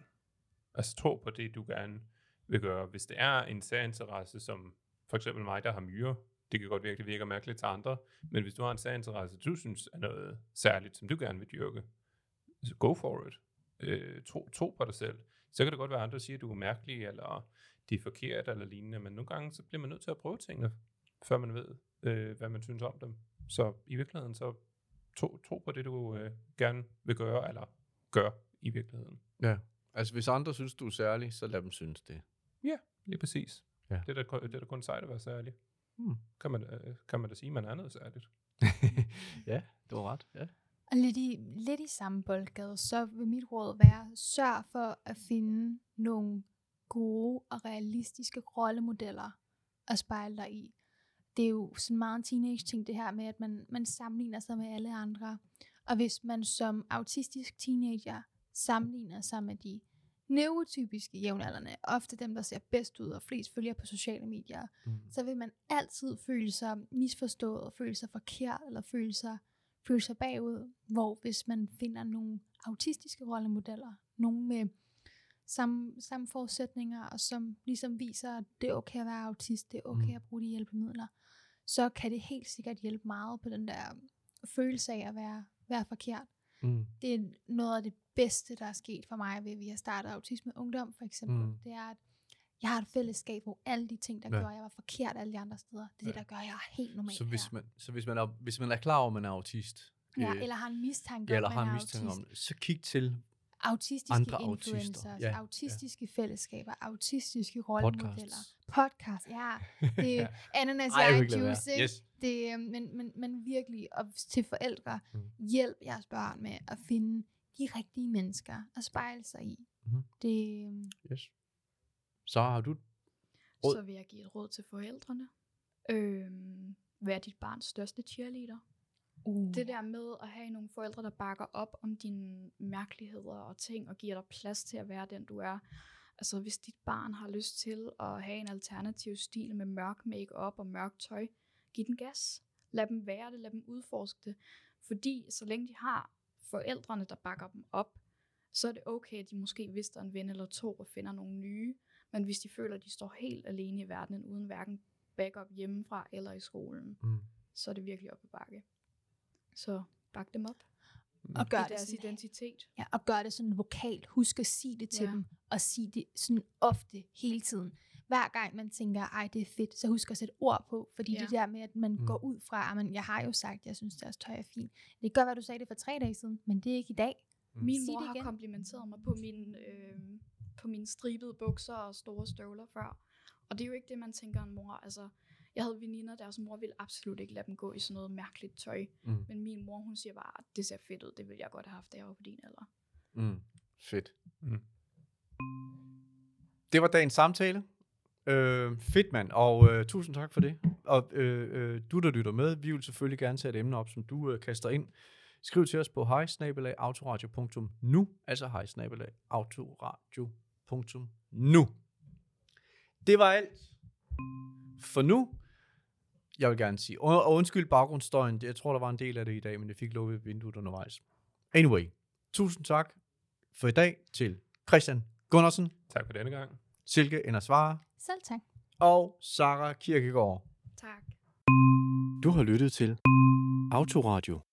Altså, tro på det, du gerne vil gøre. Hvis det er en særinteresse, som for eksempel mig, der har myrer, det kan godt virkelig virke mærkeligt til andre, men hvis du har en særinteresse, du synes er noget særligt, som du gerne vil dyrke, så go for it. Øh, tro, tro på dig selv. Så kan det godt være, at andre siger, at du er mærkelig, eller det er forkert, eller lignende, men nogle gange, så bliver man nødt til at prøve tingene, før man ved, øh, hvad man synes om dem. Så i virkeligheden, så tro, tro på det, du øh, gerne vil gøre, eller gør i virkeligheden. Ja, altså hvis andre synes, du er særlig, så lad dem synes det. Ja, lige præcis. Ja. Det er da det er kun sejt at være særlig. Hmm. Kan, man, øh, kan man da sige, at man er noget særligt? Ja, det var ret. Ja. Og lidt i, lidt i samme boldgade, så vil mit råd være, sørg for at finde nogle gode og realistiske rollemodeller at spejle dig i. Det er jo sådan meget en teenage-ting, det her med, at man, man sammenligner sig med alle andre. Og hvis man som autistisk teenager sammenligner sig med de neurotypiske jævnaldrende, ofte dem, der ser bedst ud og flest følger på sociale medier, mm. så vil man altid føle sig misforstået, føle sig forkert, eller føle sig, føle sig bagud. Hvor hvis man finder nogle autistiske rollemodeller, nogle med Samme, samme forudsætninger, og som ligesom viser, at det er okay at være autist, det er okay at bruge de hjælpemidler, så kan det helt sikkert hjælpe meget på den der følelse af at være, være forkert. Mm. Det er noget af det bedste, der er sket for mig, ved at vi har startet Autisme og Ungdom, for eksempel. Mm. Det er, at jeg har et fællesskab, hvor alle de ting, der ja. gør, at jeg var forkert alle de andre steder, det er ja. det, der gør, at jeg er helt normal. Så hvis man, så hvis man, er, hvis man er klar over, at man er autist, ja, øh, eller har en mistanke, ja, eller har en mistanke autist, om det, så kig til autistiske andre influencers, ja, autistiske ja. fællesskaber, autistiske rollemodeller, podcast, ja, det er ananas og juice, yes. det er, men, men, men virkelig, og til forældre, mm. hjælp jeres børn med at finde de rigtige mennesker at spejle sig i. Mm. Det, yes. Så har du råd? Så vil jeg give et råd til forældrene. Øh, vær dit barns største cheerleader. Uh. Det der med at have nogle forældre, der bakker op om dine mærkeligheder og ting, og giver dig plads til at være den, du er. Altså hvis dit barn har lyst til at have en alternativ stil med mørk make-up og mørkt tøj, giv den gas. Lad dem være det, lad dem udforske det. Fordi så længe de har forældrene, der bakker dem op, så er det okay, at de måske mister en ven eller to og finder nogle nye. Men hvis de føler, at de står helt alene i verdenen, uden hverken backup hjemmefra eller i skolen, mm. så er det virkelig op ad bakke. Så bak dem op. Og gør det deres sådan, identitet. Ja, og gør det sådan vokalt. Husk at sige det til ja. dem, og sige det sådan ofte, hele tiden. Hver gang man tænker, ej, det er fedt, så husk at sætte ord på, fordi ja. det der med, at man mm. går ud fra, men jeg har jo sagt, jeg synes, deres tøj er fint. Det gør, hvad du sagde det for tre dage siden, men det er ikke i dag. Mm. Min mor har komplimenteret mig på mine, øh, på mine stribede bukser og store støvler før. Og det er jo ikke det, man tænker en mor. Altså, jeg havde veninder, deres mor ville absolut ikke lade dem gå i sådan noget mærkeligt tøj. Mm. Men min mor, hun siger bare, det ser fedt ud, det ville jeg godt have haft, da jeg var på din alder. Mm. Fedt. Mm. Det var dagens samtale. Øh, fedt mand, og øh, tusind tak for det. Og øh, øh, du, der lytter med, vi vil selvfølgelig gerne tage et emne op, som du øh, kaster ind. Skriv til os på hejsnabelagautoradio punktum nu, altså hejsnabelagautoradio punktum nu. Det var alt for nu. Jeg vil gerne sige, og undskyld baggrundsstøjen, jeg tror, der var en del af det i dag, men jeg fik lukket vinduet undervejs. Anyway, tusind tak for i dag til Christian Gundersen. Tak for denne gang. Silke Enasvar. Selv tak. Og Sarah Kirkegaard. Tak. Du har lyttet til Autoradio.